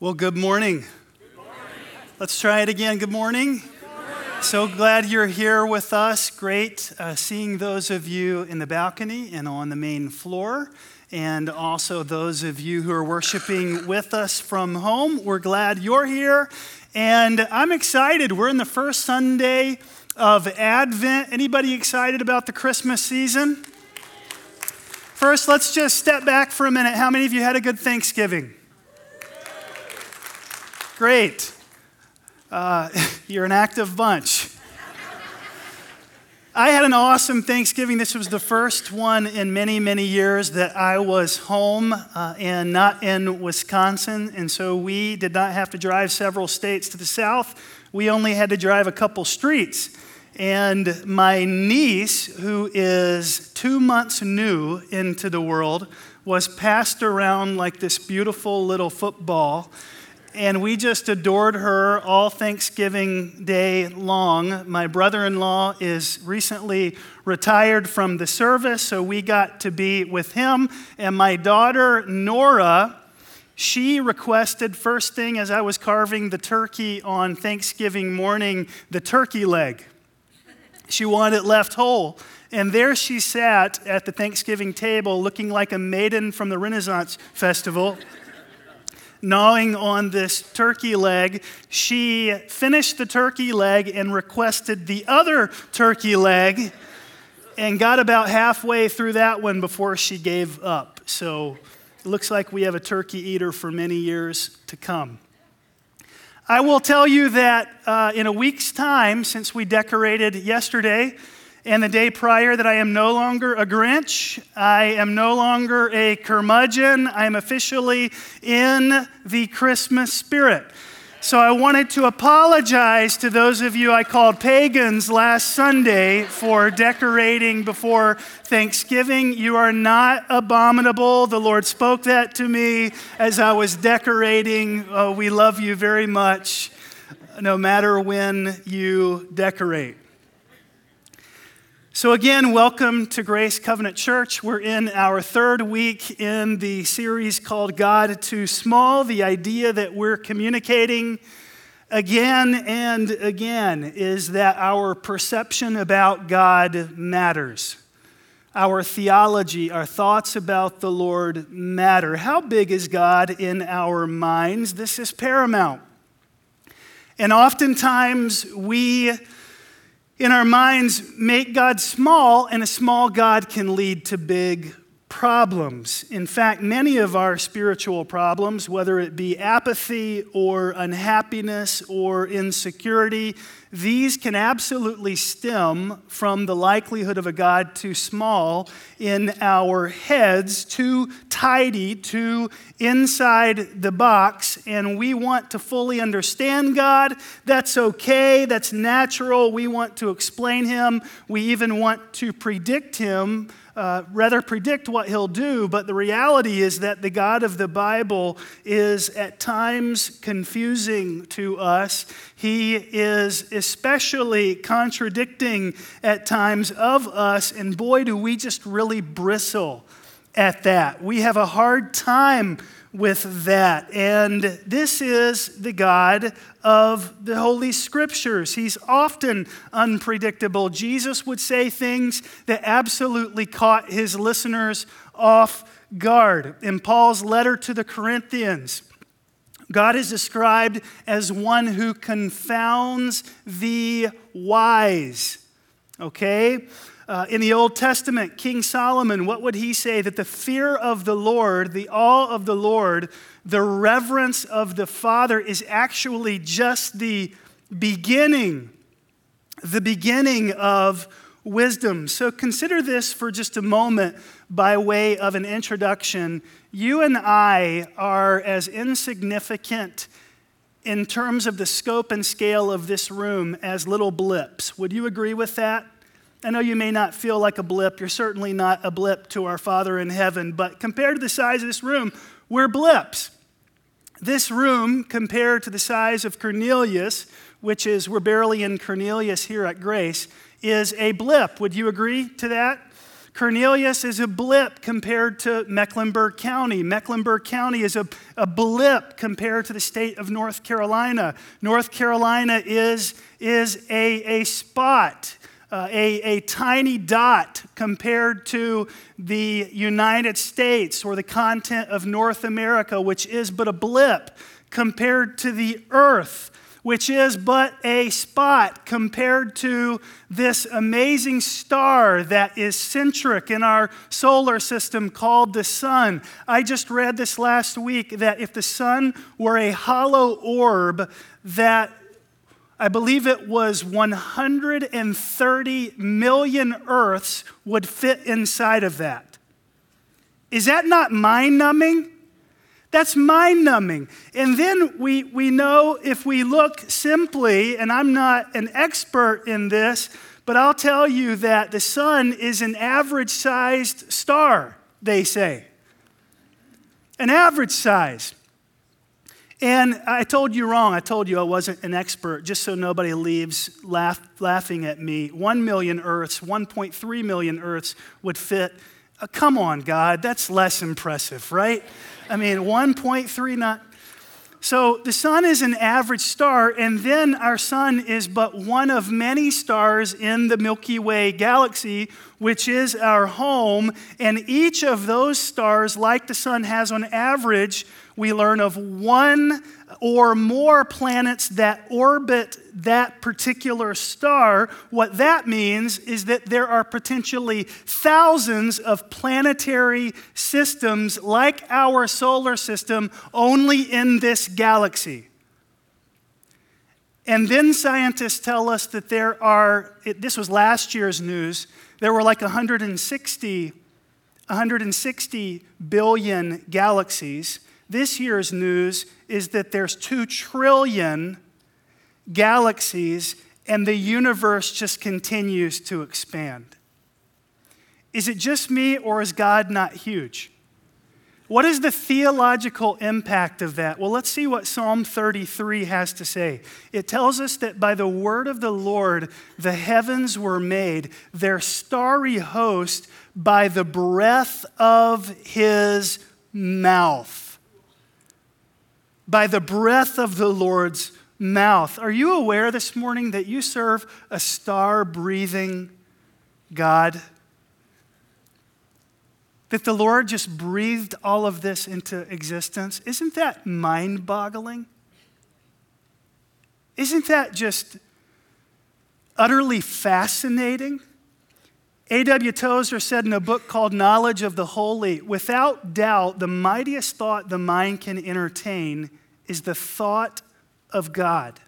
Well, good morning. Good morning. Let's try it again. Good morning. Good morning. So glad you're here with us. Great seeing those of you in the balcony and on the main floor, and also those of you who are worshiping with us from home. We're glad you're here, and I'm excited. We're in the first Sunday of Advent. Anybody excited about the Christmas season? First, let's just step back for a minute. How many of you had a good Thanksgiving? Great. You're an active bunch. I had an awesome Thanksgiving. This was the first one in many, many years that I was home and not in Wisconsin. And so we did not have to drive several states to the south. We only had to drive a couple streets. And my niece, who is 2 months new into the world, was passed around like this beautiful little football. And we just adored her all Thanksgiving day long. My brother-in-law is recently retired from the service, so we got to be with him. And my daughter, Nora, she requested first thing as I was carving the turkey on Thanksgiving morning, the turkey leg. She wanted it left whole. And there she sat at the Thanksgiving table looking like a maiden from the Renaissance Festival, gnawing on this turkey leg. She finished the turkey leg and requested the other turkey leg and got about halfway through that one before she gave up. So it looks like we have a turkey eater for many years to come. I will tell you that in a week's time, since we decorated yesterday and the day prior, that I am no longer a Grinch. I am no longer a curmudgeon. I am officially in the Christmas spirit. So I wanted to apologize to those of you I called pagans last Sunday for decorating before Thanksgiving. You are not abominable. The Lord spoke that to me as I was decorating. Oh, we love you very much, no matter when you decorate. So again, welcome to Grace Covenant Church. We're in our third week in the series called God Too Small, the idea that we're communicating again and again is that our perception about God matters. Our theology, our thoughts about the Lord matter. How big is God in our minds? This is paramount. And oftentimes we in our minds make God small, and a small God can lead to big problems. In fact, many of our spiritual problems, whether it be apathy or unhappiness or insecurity, these can absolutely stem from the likelihood of a God too small in our heads, too tidy, too inside the box, and we want to fully understand God. That's okay, that's natural. We want to explain him. We even want to predict him, predict what he'll do, but the reality is that the God of the Bible is at times confusing to us. He is especially contradicting at times of us, and boy, do we just really bristle at that. We have a hard time with that, and this is the God of the Holy Scriptures. He's often unpredictable. Jesus would say things that absolutely caught his listeners off guard. In Paul's letter to the Corinthians, God is described as one who confounds the wise, okay? In the Old Testament, King Solomon, what would he say? That the fear of the Lord, the awe of the Lord, the reverence of the Father is actually just the beginning of wisdom. So consider this for just a moment by way of an introduction. You and I are as insignificant in terms of the scope and scale of this room as little blips. Would you agree with that? I know you may not feel like a blip. You're certainly not a blip to our Father in heaven, but compared to the size of this room, we're blips. This room, compared to the size of Cornelius, which is, we're barely in Cornelius here at Grace, is a blip. Would you agree to that? Cornelius is a blip compared to Mecklenburg County. Mecklenburg County is a blip compared to the state of North Carolina. North Carolina is a spot, a tiny dot compared to the United States or the continent of North America, which is but a blip compared to the earth, which is but a spot compared to this amazing star that is centric in our solar system called the sun. I just read this last week that if the sun were a hollow orb, that I believe it was 130 million Earths would fit inside of that. Is that not mind-numbing? That's mind-numbing. And then we know if we look simply, and I'm not an expert in this, but I'll tell you that the sun is an average-sized star, they say. An average size. And I told you wrong. I told you I wasn't an expert, just so nobody leaves laughing at me. 1 million Earths, 1.3 million Earths would fit. Come on, God, that's less impressive, right? I mean, 1.3, not. So the sun is an average star, and then our sun is but one of many stars in the Milky Way galaxy, which is our home. And each of those stars, like the sun, has on average, we learn, of one or more planets that orbit that particular star. What that means is that there are potentially thousands of planetary systems like our solar system only in this galaxy. And then scientists tell us that there are, this was last year's news, there were like 160 billion galaxies. This year's news is that there's 2 trillion galaxies and the universe just continues to expand. Is it just me or is God not huge? What is the theological impact of that? Well, let's see what Psalm 33 has to say. It tells us that by the word of the Lord, the heavens were made, their starry host by the breath of his mouth. By the breath of the Lord's mouth. Are you aware this morning that you serve a star-breathing God? That the Lord just breathed all of this into existence? Isn't that mind-boggling? Isn't that just utterly fascinating? A.W. Tozer said in a book called Knowledge of the Holy, without doubt, the mightiest thought the mind can entertain is the thought of God.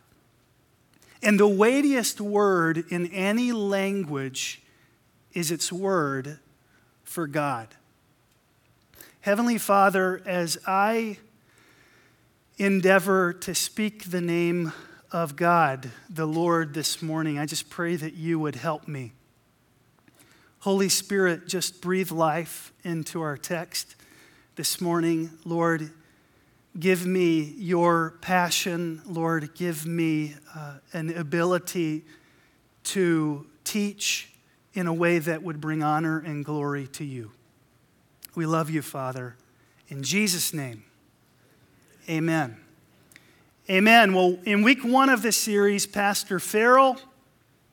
And the weightiest word in any language is its word for God. Heavenly Father, as I endeavor to speak the name of God, the Lord, this morning, I just pray that you would help me. Holy Spirit, just breathe life into our text this morning. Lord, give me your passion. Lord, give me an ability to teach in a way that would bring honor and glory to you. We love you, Father. In Jesus' name, amen. Amen. Well, in week one of this series, Pastor Farrell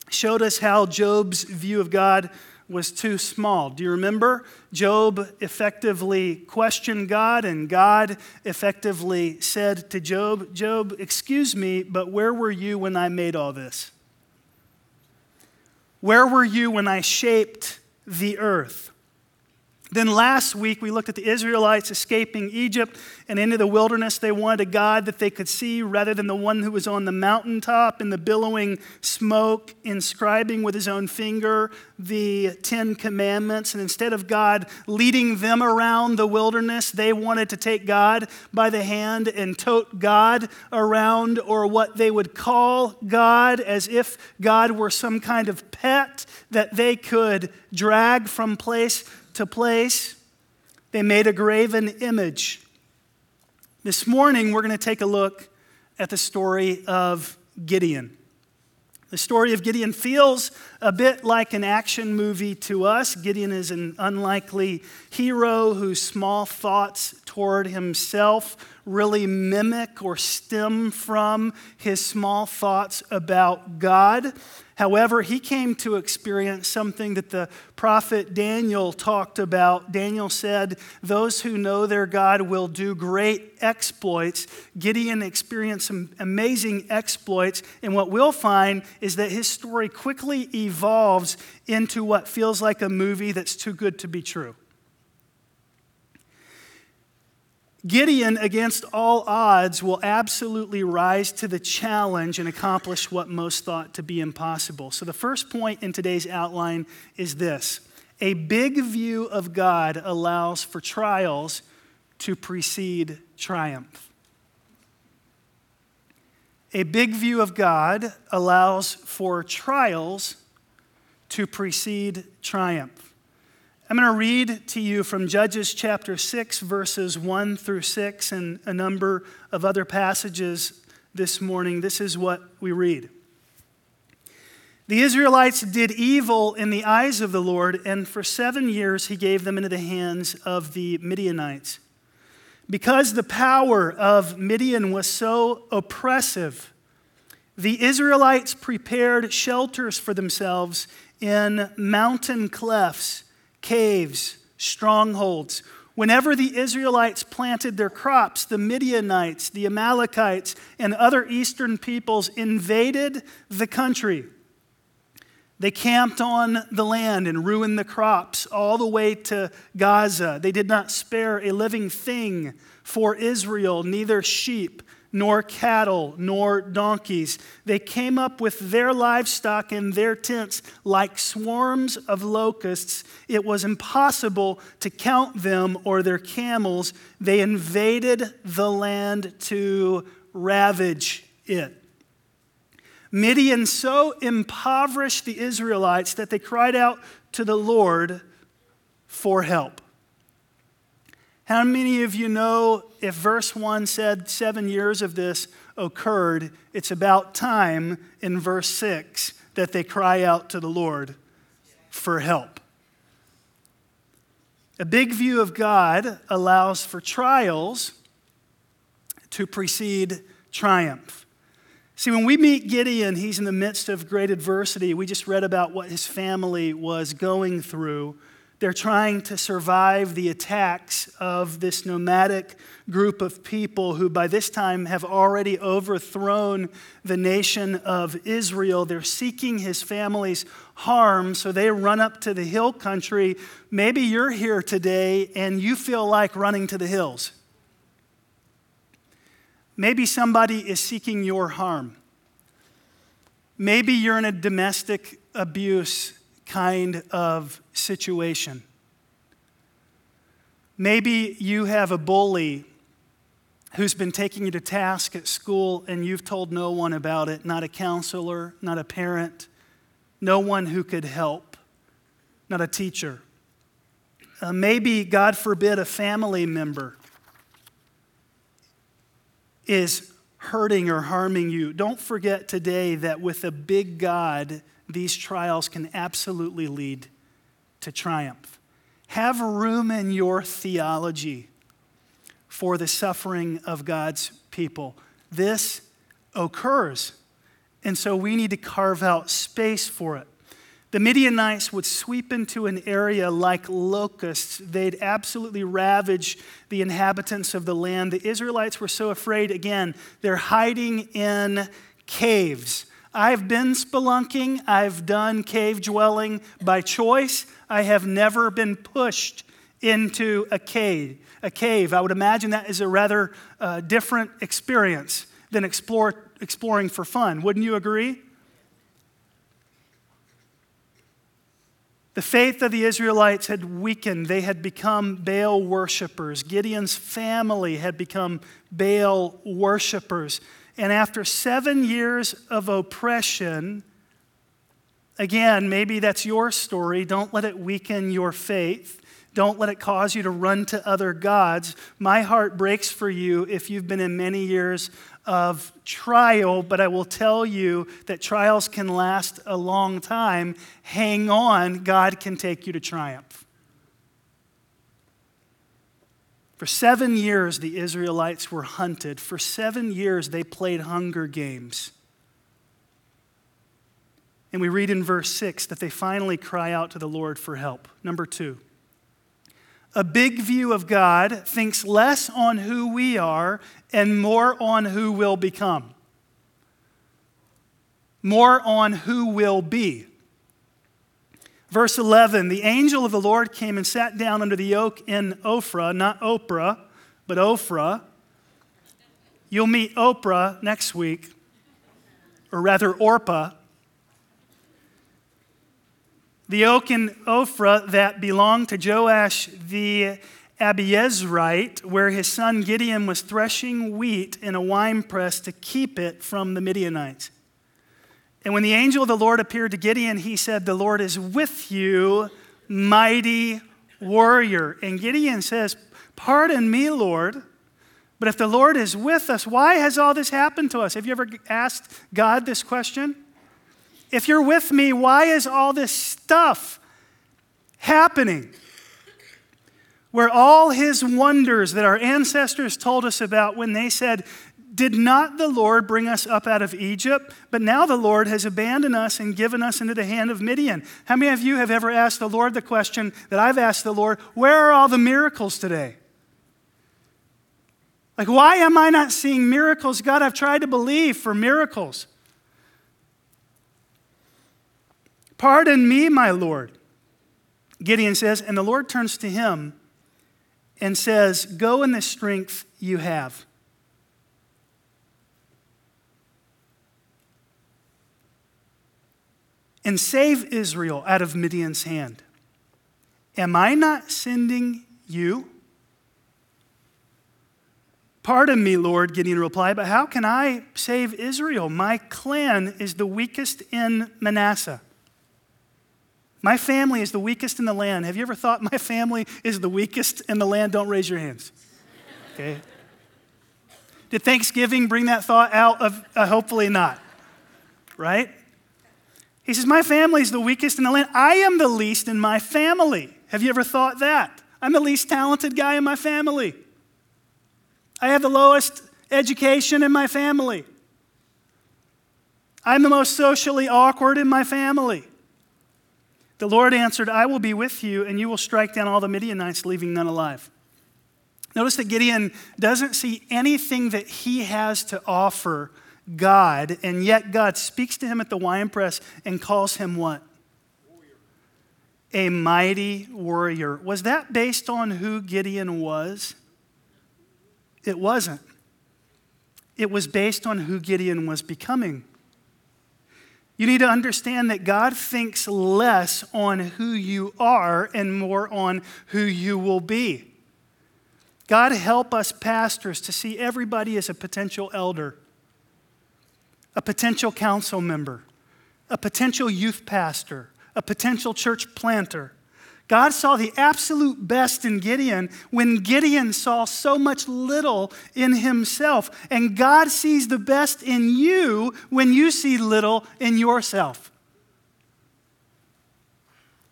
showed us how Job's view of God was too small. Do you remember? Job effectively questioned God, and God effectively said to Job, "Job, excuse me, but where were you when I made all this? Where were you when I shaped the earth?" Then last week, we looked at the Israelites escaping Egypt and into the wilderness. They wanted a God that they could see rather than the one who was on the mountaintop in the billowing smoke, inscribing with his own finger the 10 commandments. And instead of God leading them around the wilderness, they wanted to take God by the hand and tote God around, or what they would call God, as if God were some kind of pet that they could drag from place to place. They made a graven image. This morning, we're going to take a look at the story of Gideon. The story of Gideon feels a bit like an action movie to us. Gideon is an unlikely hero whose small thoughts toward himself really mimic or stem from his small thoughts about God. However, he came to experience something that the prophet Daniel talked about. Daniel said, "Those who know their God will do great exploits." Gideon experienced some amazing exploits, and what we'll find is that his story quickly evolves into what feels like a movie that's too good to be true. Gideon, against all odds, will absolutely rise to the challenge and accomplish what most thought to be impossible. So the first point in today's outline is this: a big view of God allows for trials to precede triumph. A big view of God allows for trials to precede triumph. I'm going to read to you from Judges chapter 6, verses 1 through 6, and a number of other passages this morning. This is what we read. The Israelites did evil in the eyes of the Lord, and for 7 years he gave them into the hands of the Midianites. Because the power of Midian was so oppressive, the Israelites prepared shelters for themselves in mountain clefts, caves, strongholds. Whenever the Israelites planted their crops, the Midianites, the Amalekites, and other eastern peoples invaded the country. They camped on the land and ruined the crops all the way to Gaza. They did not spare a living thing for Israel, neither sheep, nor cattle, nor donkeys. They came up with their livestock and their tents like swarms of locusts. It was impossible to count them or their camels. They invaded the land to ravage it. Midian so impoverished the Israelites that they cried out to the Lord for help. How many of you know if verse 1 said 7 years of this occurred, it's about time in verse 6 that they cry out to the Lord for help? A big view of God allows for trials to precede triumph. See, when we meet Gideon, he's in the midst of great adversity. We just read about what his family was going through. They're trying to survive the attacks of this nomadic group of people who by this time have already overthrown the nation of Israel. They're seeking his family's harm, so they run up to the hill country. Maybe you're here today and you feel like running to the hills. Maybe somebody is seeking your harm. Maybe you're in a domestic abuse kind of situation. Maybe you have a bully who's been taking you to task at school and you've told no one about it, not a counselor, not a parent, no one who could help, not a teacher. Maybe, God forbid, a family member is hurting or harming you. Don't forget today that with a big God, these trials can absolutely lead to triumph. Have room in your theology for the suffering of God's people. This occurs, and so we need to carve out space for it. The Midianites would sweep into an area like locusts. They'd absolutely ravage the inhabitants of the land. The Israelites were so afraid, again, they're hiding in caves. I've been spelunking, I've done cave dwelling by choice. I have never been pushed into a cave. I would imagine that is a rather different experience than exploring for fun. Wouldn't you agree? The faith of the Israelites had weakened. They had become Baal worshipers. Gideon's family had become Baal worshipers. And after 7 years of oppression, again, maybe that's your story. Don't let it weaken your faith. Don't let it cause you to run to other gods. My heart breaks for you if you've been in many years of trial, but I will tell you that trials can last a long time. Hang on, God can take you to triumph. For 7 years, the Israelites were hunted. For 7 years, they played hunger games. And we read in verse 6 that they finally cry out to the Lord for help. Number two, a big view of God thinks less on who we are and more on who will become. More on who will be. Verse 11, the angel of the Lord came and sat down under the oak in Ophrah, not Oprah, but Ophrah. You'll meet Oprah next week, or rather Orpah. The oak in Ophrah that belonged to Joash the Abiezrite, where his son Gideon was threshing wheat in a winepress to keep it from the Midianites. And when the angel of the Lord appeared to Gideon, he said, "The Lord is with you, mighty warrior." And Gideon says, "Pardon me, Lord, but if the Lord is with us, why has all this happened to us?" Have you ever asked God this question? If you're with me, why is all this stuff happening? Where all his wonders that our ancestors told us about when they said, "Did not the Lord bring us up out of Egypt? But now the Lord has abandoned us and given us into the hand of Midian." How many of you have ever asked the Lord the question that I've asked the Lord, where are all the miracles today? Like, why am I not seeing miracles? God, I've tried to believe for miracles. "Pardon me, my Lord," Gideon says, and the Lord turns to him and says, "Go in the strength you have." And save Israel out of Midian's hand. Am I not sending you? "Pardon me, Lord," Gideon replied, "but how can I save Israel? My clan is the weakest in Manasseh. My family is the weakest in the land." Have you ever thought my family is the weakest in the land? Don't raise your hands. Okay. Did Thanksgiving bring that thought out of, hopefully not, right? He says, "My family is the weakest in the land. I am the least in my family." Have you ever thought that? I'm the least talented guy in my family. I have the lowest education in my family. I'm the most socially awkward in my family. The Lord answered, "I will be with you, and you will strike down all the Midianites, leaving none alive." Notice that Gideon doesn't see anything that he has to offer God, and yet God speaks to him at the winepress and calls him what? Warrior. A mighty warrior. Was that based on who Gideon was? It wasn't. It was based on who Gideon was becoming. You need to understand that God thinks less on who you are and more on who you will be. God help us pastors to see everybody as a potential elder, a potential council member, a potential youth pastor, a potential church planter. God saw the absolute best in Gideon when Gideon saw so much little in himself. And God sees the best in you when you see little in yourself.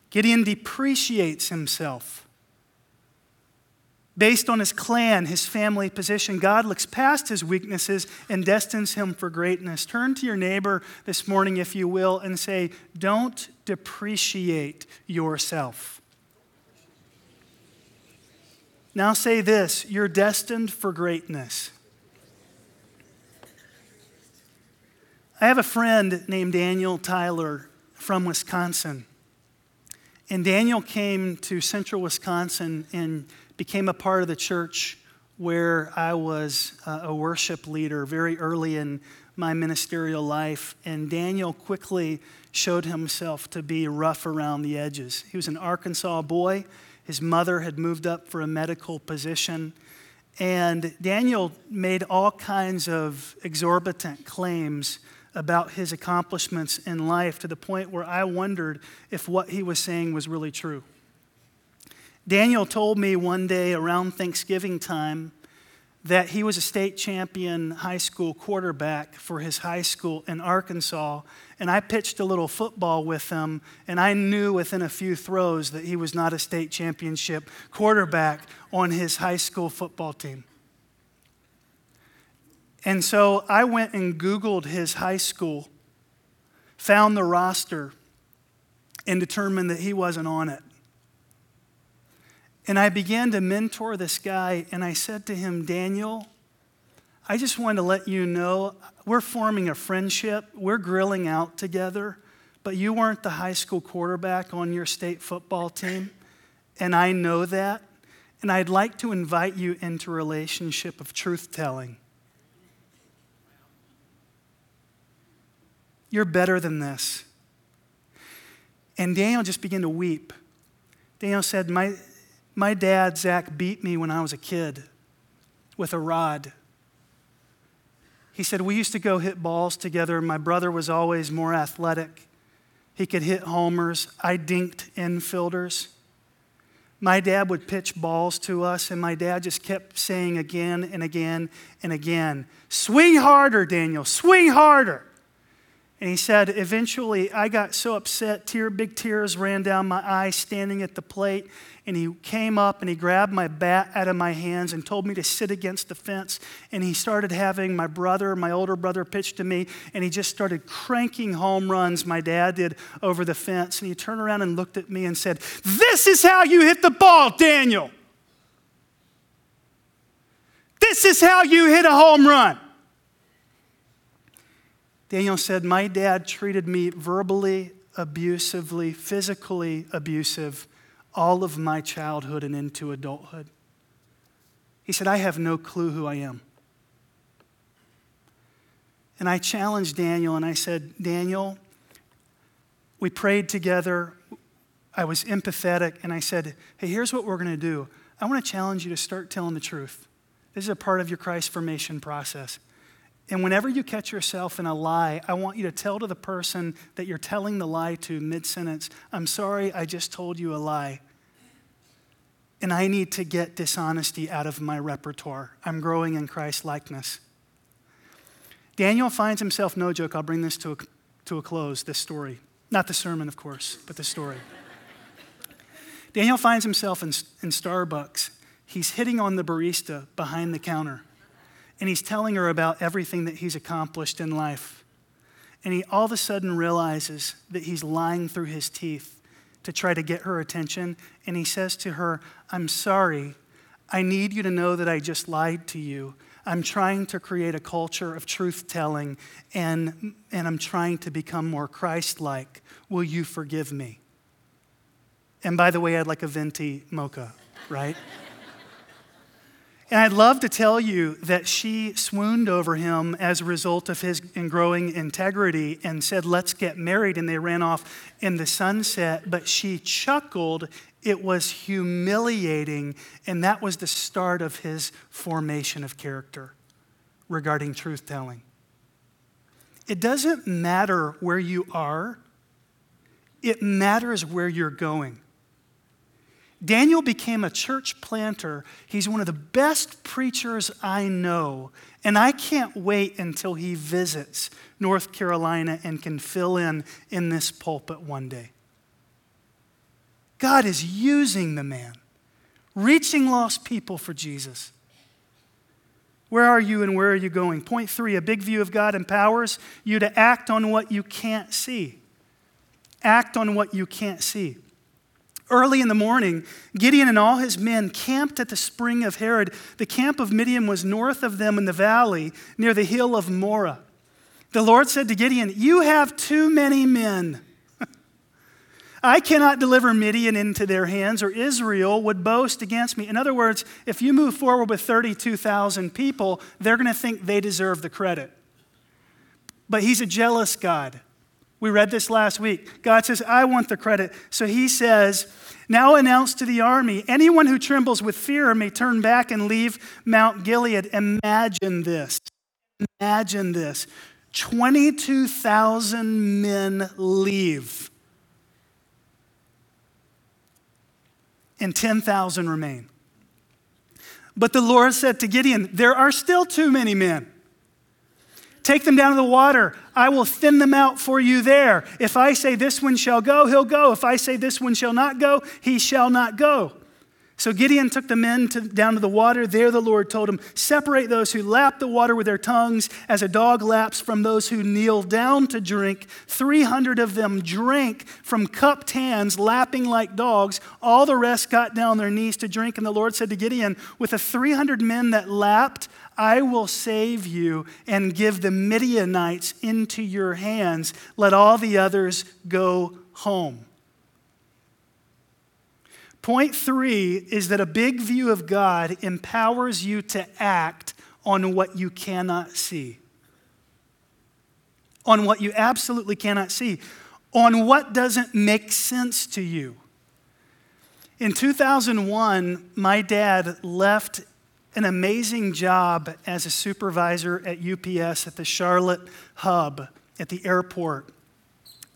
Gideon depreciates himself. Based on his clan, his family position, God looks past his weaknesses and destines him for greatness. Turn to your neighbor this morning, if you will, and say, "Don't depreciate yourself." Now say this, "You're destined for greatness." I have a friend named Daniel Tyler from Wisconsin. And Daniel came to central Wisconsin and became a part of the church where I was a worship leader very early in my ministerial life. And Daniel quickly showed himself to be rough around the edges. He was an Arkansas boy. His mother had moved up for a medical position. And Daniel made all kinds of exorbitant claims about his accomplishments in life to the point where I wondered if what he was saying was really true. Daniel told me one day around Thanksgiving time that he was a state champion high school quarterback for his high school in Arkansas, and I pitched a little football with him, and I knew within a few throws that he was not a state championship quarterback on his high school football team. And so I went and Googled his high school, found the roster, and determined that he wasn't on it. And I began to mentor this guy, and I said to him, Daniel, I just wanted to let you know we're forming a friendship. We're grilling out together, but you weren't the high school quarterback on your state football team, and I know that, and I'd like to invite you into a relationship of truth-telling. You're better than this. And Daniel just began to weep. Daniel said, My dad, Zach, beat me when I was a kid with a rod. He said, we used to go hit balls together. My brother was always more athletic. He could hit homers. I dinked infielders. My dad would pitch balls to us, and my dad just kept saying again and again and again, swing harder, Daniel, swing harder. And he said, eventually I got so upset, big tears ran down my eyes standing at the plate, and he came up and he grabbed my bat out of my hands and told me to sit against the fence, and he started having my older brother pitch to me, and he just started cranking home runs, my dad did, over the fence. And he turned around and looked at me and said, this is how you hit the ball, Daniel. This is how you hit a home run. Daniel said, my dad treated me verbally, abusively, physically abusive all of my childhood and into adulthood. He said, I have no clue who I am. And I challenged Daniel and I said, Daniel, we prayed together. I was empathetic and I said, hey, here's what we're going to do. I want to challenge you to start telling the truth. This is a part of your Christ formation process. And whenever you catch yourself in a lie, I want you to tell to the person that you're telling the lie to mid-sentence, I'm sorry, I just told you a lie. And I need to get dishonesty out of my repertoire. I'm growing in Christ's likeness. Daniel finds himself, no joke, I'll bring this to a close, this story. Not the sermon, of course, but the story. Daniel finds himself in Starbucks. He's hitting on the barista behind the counter. And he's telling her about everything that he's accomplished in life. And he all of a sudden realizes that he's lying through his teeth to try to get her attention. And he says to her, I'm sorry. I need you to know that I just lied to you. I'm trying to create a culture of truth-telling, and I'm trying to become more Christ-like. Will you forgive me? And by the way, I'd like a venti mocha, right? And I'd love to tell you that she swooned over him as a result of his growing integrity and said, let's get married, and they ran off in the sunset. But she chuckled. It was humiliating, and that was the start of his formation of character regarding truth-telling. It doesn't matter where you are. It matters where you're going. Daniel became a church planter. He's one of the best preachers I know, and I can't wait until he visits North Carolina and can fill in this pulpit one day. God is using the man, reaching lost people for Jesus. Where are you and where are you going? Point 3, a big view of God empowers you to act on what you can't see. Act on what you can't see. Early in the morning, Gideon and all his men camped at the spring of Harod. The camp of Midian was north of them in the valley near the hill of Mora. The Lord said to Gideon, you have too many men. I cannot deliver Midian into their hands, or Israel would boast against me. In other words, if you move forward with 32,000 people, they're going to think they deserve the credit. But he's a jealous God. We read this last week. God says, I want the credit. So he says, now announce to the army, anyone who trembles with fear may turn back and leave Mount Gilead. Imagine this. 22,000 men leave. and 10,000 remain. But the Lord said to Gideon, there are still too many men. Take them down to the water. I will thin them out for you there. If I say this one shall go, he'll go. If I say this one shall not go, he shall not go. So Gideon took the men down to the water. There the Lord told him, separate those who lap the water with their tongues as a dog laps from those who kneel down to drink. 300 of them drank from cupped hands, lapping like dogs. All the rest got down on their knees to drink. And the Lord said to Gideon, with the 300 men that lapped, I will save you and give the Midianites into your hands. Let all the others go home. Point three is that a big view of God empowers you to act on what you cannot see. On what you absolutely cannot see. On what doesn't make sense to you. In 2001, my dad left an amazing job as a supervisor at UPS at the Charlotte hub at the airport,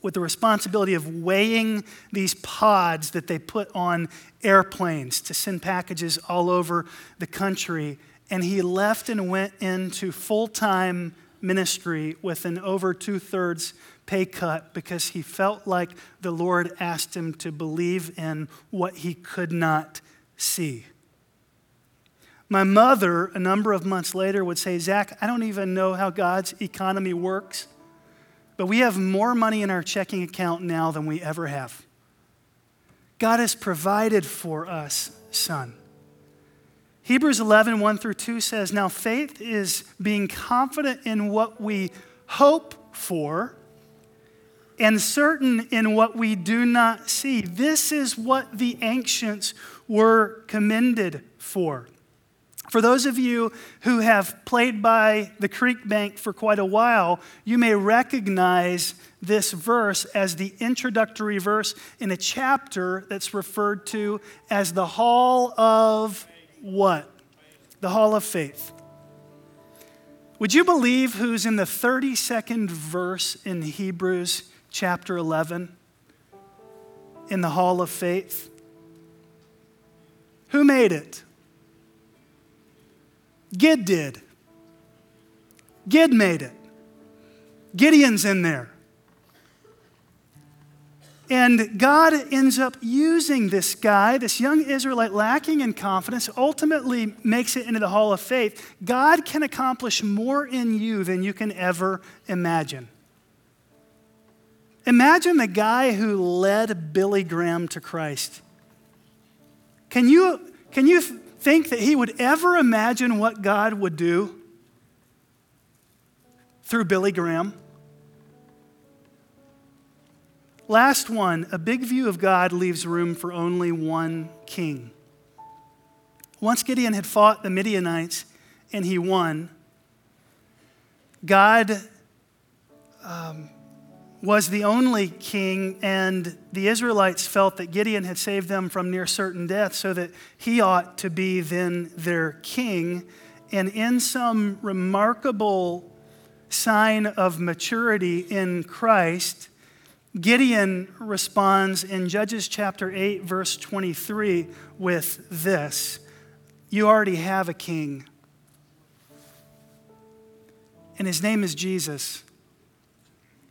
with the responsibility of weighing these pods that they put on airplanes to send packages all over the country. And he left and went into full-time ministry with an over two-thirds pay cut because he felt like the Lord asked him to believe in what he could not see. My mother, a number of months later, would say, Zach, I don't even know how God's economy works, but we have more money in our checking account now than we ever have. God has provided for us, son. Hebrews 11, 1 through 2 says, now faith is being confident in what we hope for and certain in what we do not see. This is what the ancients were commended for. For those of you who have played by the creek bank for quite a while, you may recognize this verse as the introductory verse in a chapter that's referred to as the Hall of what? The Hall of Faith. Would you believe who's in the 32nd verse in Hebrews chapter 11 in the Hall of Faith? Who made it? Gid did. Gid made it. Gideon's in there. And God ends up using this guy, this young Israelite lacking in confidence, ultimately makes it into the Hall of Faith. God can accomplish more in you than you can ever imagine. Imagine the guy who led Billy Graham to Christ. Can you think that he would ever imagine what God would do through Billy Graham? Last one, a big view of God leaves room for only one king. Once Gideon had fought the Midianites and he won, God was the only king, and the Israelites felt that Gideon had saved them from near certain death, so that he ought to be then their king. And in some remarkable sign of maturity in Christ, Gideon responds in Judges chapter 8, verse 23 with this, you already have a king, and his name is Jesus.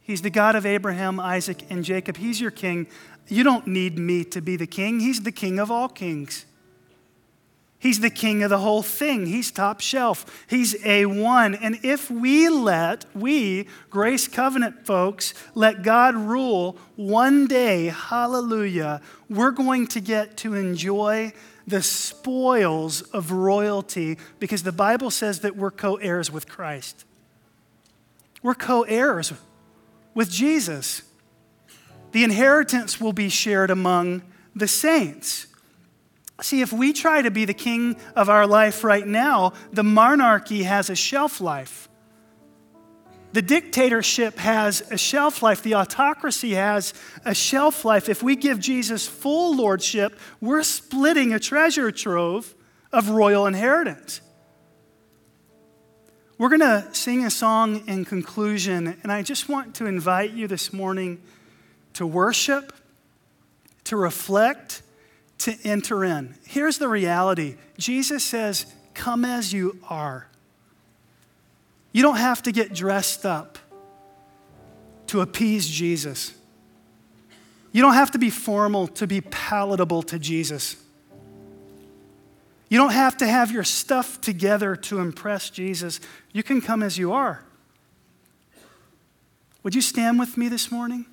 He's the God of Abraham, Isaac, and Jacob. He's your king. You don't need me to be the king. He's the king of all kings. He's the king of the whole thing. He's top shelf. He's A1. And if we, Grace Covenant folks, let God rule, one day, hallelujah, we're going to get to enjoy the spoils of royalty, because the Bible says that we're co-heirs with Christ. We're co-heirs with Jesus. The inheritance will be shared among the saints. See, if we try to be the king of our life right now, the monarchy has a shelf life. The dictatorship has a shelf life. The autocracy has a shelf life. If we give Jesus full lordship, we're splitting a treasure trove of royal inheritance. We're going to sing a song in conclusion, and I just want to invite you this morning to worship, to reflect, to enter in. Here's the reality. Jesus says, come as you are. You don't have to get dressed up to appease Jesus. You don't have to be formal to be palatable to Jesus. You don't have to have your stuff together to impress Jesus. You can come as you are. Would you stand with me this morning?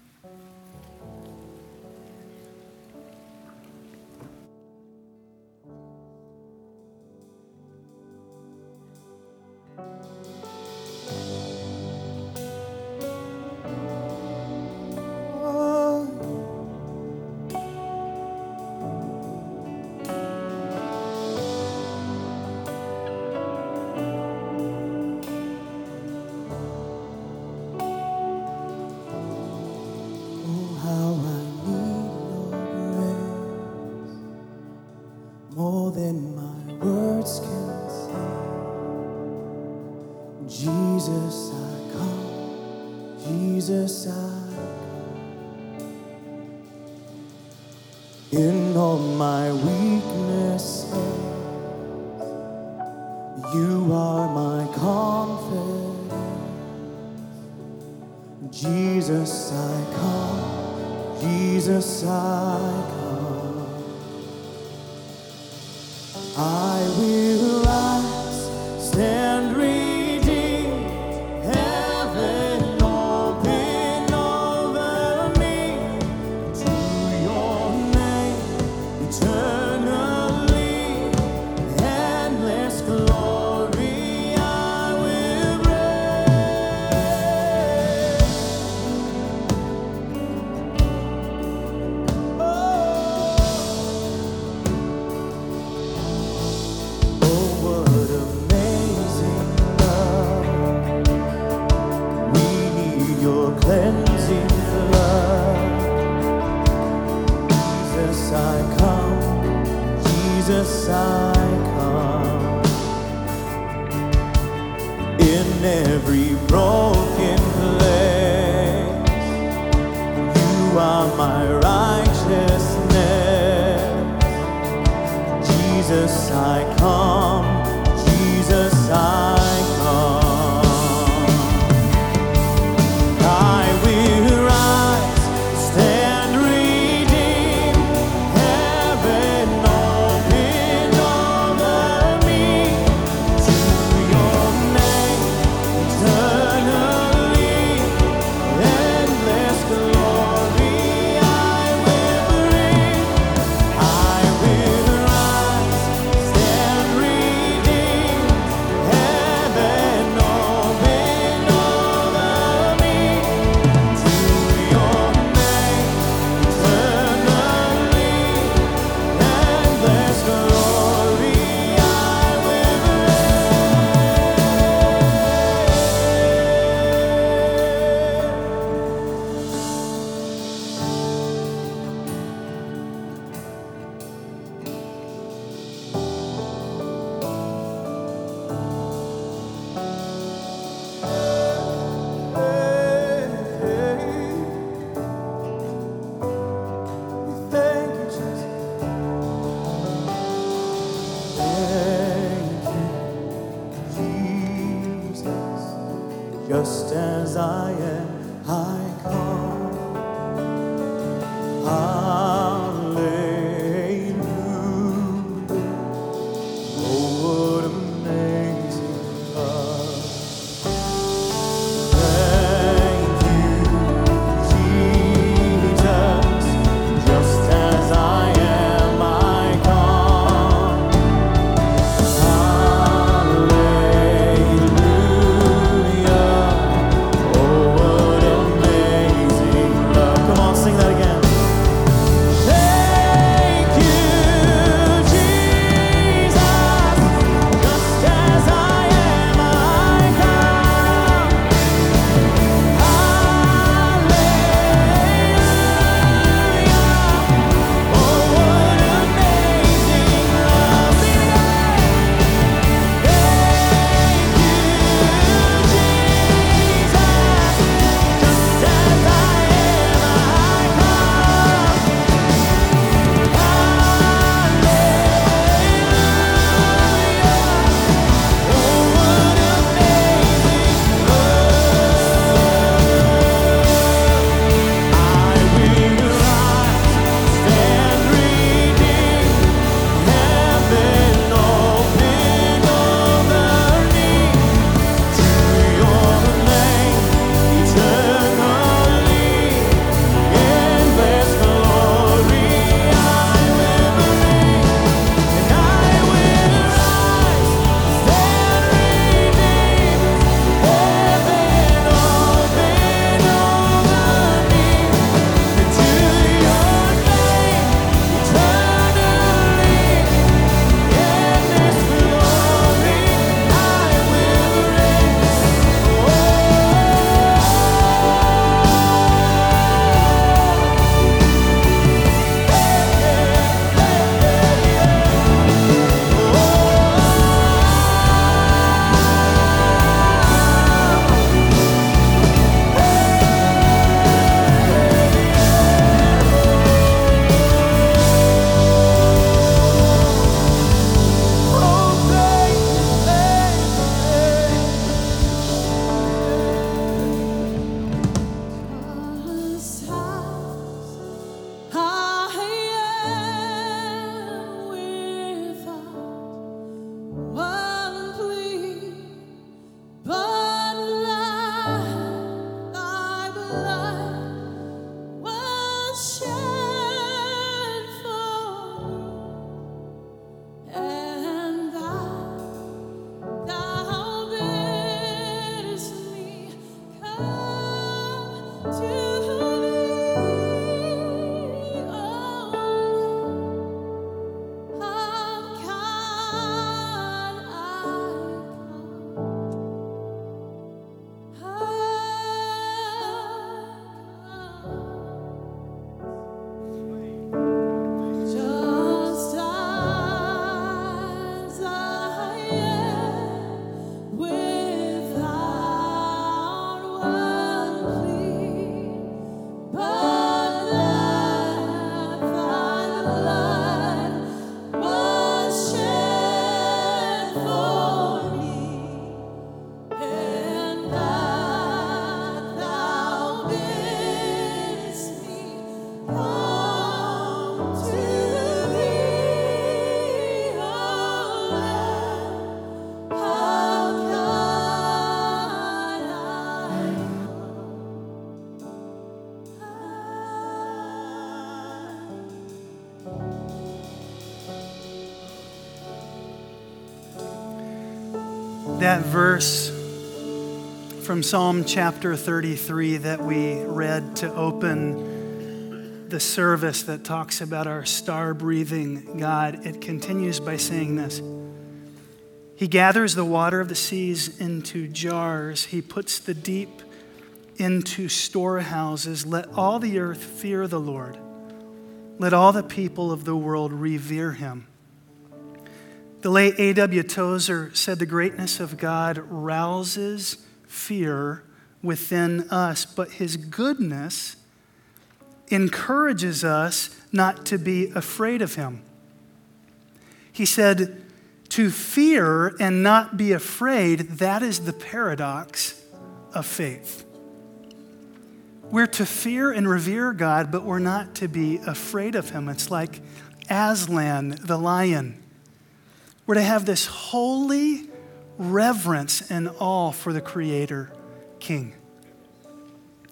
Sing that again. that verse from Psalm chapter 33 that we read to open the service that talks about our star-breathing God, it continues by saying this. He gathers the water of the seas into jars. He puts the deep into storehouses. Let all the earth fear the Lord. Let all the people of the world revere him. The late A.W. Tozer said the greatness of God rouses fear within us, but his goodness encourages us not to be afraid of him. He said, to fear and not be afraid, that is the paradox of faith. We're to fear and revere God, but we're not to be afraid of him. It's like Aslan, the lion. We're to have this holy reverence and awe for the Creator King.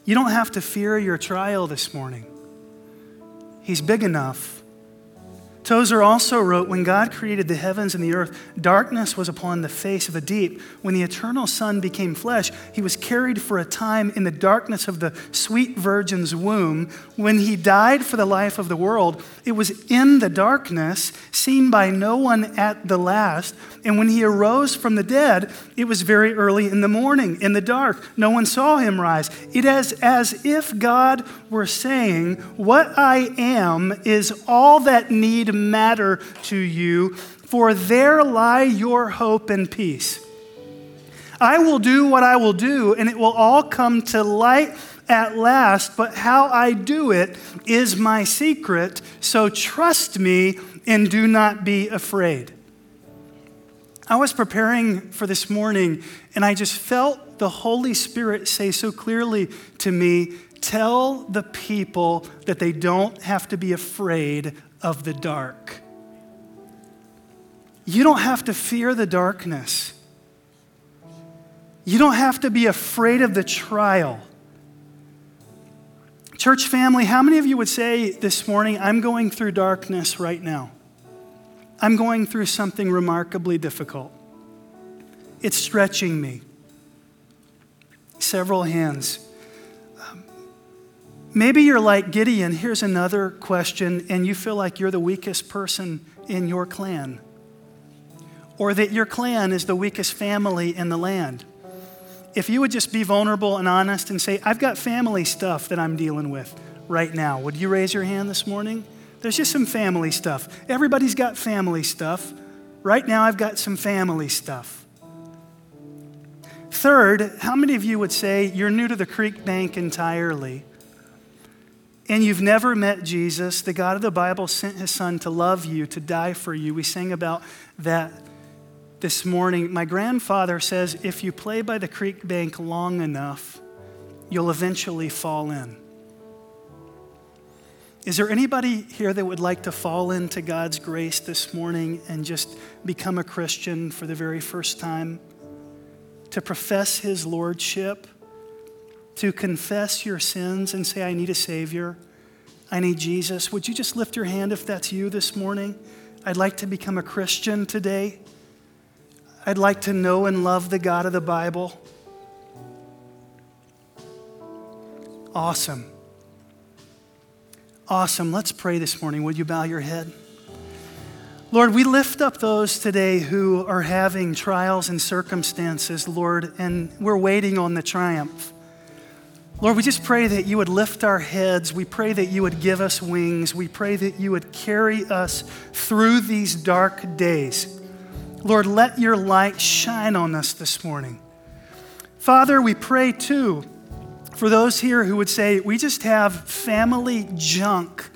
You don't have to fear your trial this morning. He's big enough. Tozer also wrote, when God created the heavens and the earth, darkness was upon the face of the deep. When the eternal Son became flesh, he was carried for a time in the darkness of the sweet virgin's womb. When he died for the life of the world, it was in the darkness, seen by no one at the last. And when he arose from the dead, it was very early in the morning, in the dark. No one saw him rise. It is as if God were saying, what I am is all that need matter to you, for there lie your hope and peace. I will do what I will do, and it will all come to light at last, but how I do it is my secret, so trust me and do not be afraid. I was preparing for this morning, and I just felt the Holy Spirit say so clearly to me, tell the people that they don't have to be afraid of the dark. You don't have to fear the darkness. You don't have to be afraid of the trial. Church family, how many of you would say this morning, I'm going through darkness right now? I'm going through something remarkably difficult. It's stretching me. Several hands. Maybe you're like Gideon. Here's another question, and you feel like you're the weakest person in your clan, or that your clan is the weakest family in the land. If you would just be vulnerable and honest and say, I've got family stuff that I'm dealing with right now, would you raise your hand this morning? There's just some family stuff. Everybody's got family stuff. Right now, I've got some family stuff. Third, how many of you would say you're new to the creek bank entirely? And you've never met Jesus, the God of the Bible sent his son to love you, to die for you. We sang about that this morning. My grandfather says, if you play by the creek bank long enough, you'll eventually fall in. Is there anybody here that would like to fall into God's grace this morning and just become a Christian for the very first time? To profess his lordship? To confess your sins and say, I need a Savior. I need Jesus. Would you just lift your hand if that's you this morning? I'd like to become a Christian today. I'd like to know and love the God of the Bible. Awesome. Awesome. Let's pray this morning. Would you bow your head? Lord, we lift up those today who are having trials and circumstances, Lord, and we're waiting on the triumph. Lord, we just pray that you would lift our heads. We pray that you would give us wings. We pray that you would carry us through these dark days. Lord, let your light shine on us this morning. Father, we pray too for those here who would say, we just have family junk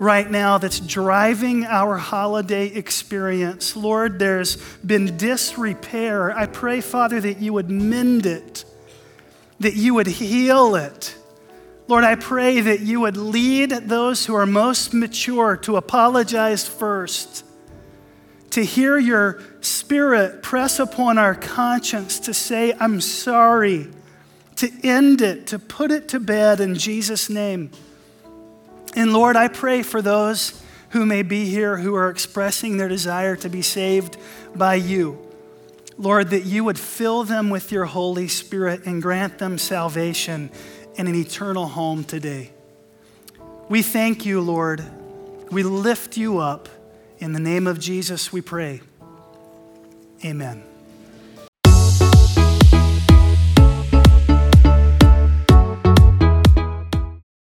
right now that's driving our holiday experience. Lord, there's been disrepair. I pray, Father, that you would mend it, that you would heal it. Lord, I pray that you would lead those who are most mature to apologize first, to hear your Spirit press upon our conscience to say, I'm sorry, to end it, to put it to bed in Jesus' name. And Lord, I pray for those who may be here who are expressing their desire to be saved by you. Lord, that you would fill them with your Holy Spirit and grant them salvation and an eternal home today. We thank you, Lord. We lift you up. In the name of Jesus, we pray. Amen.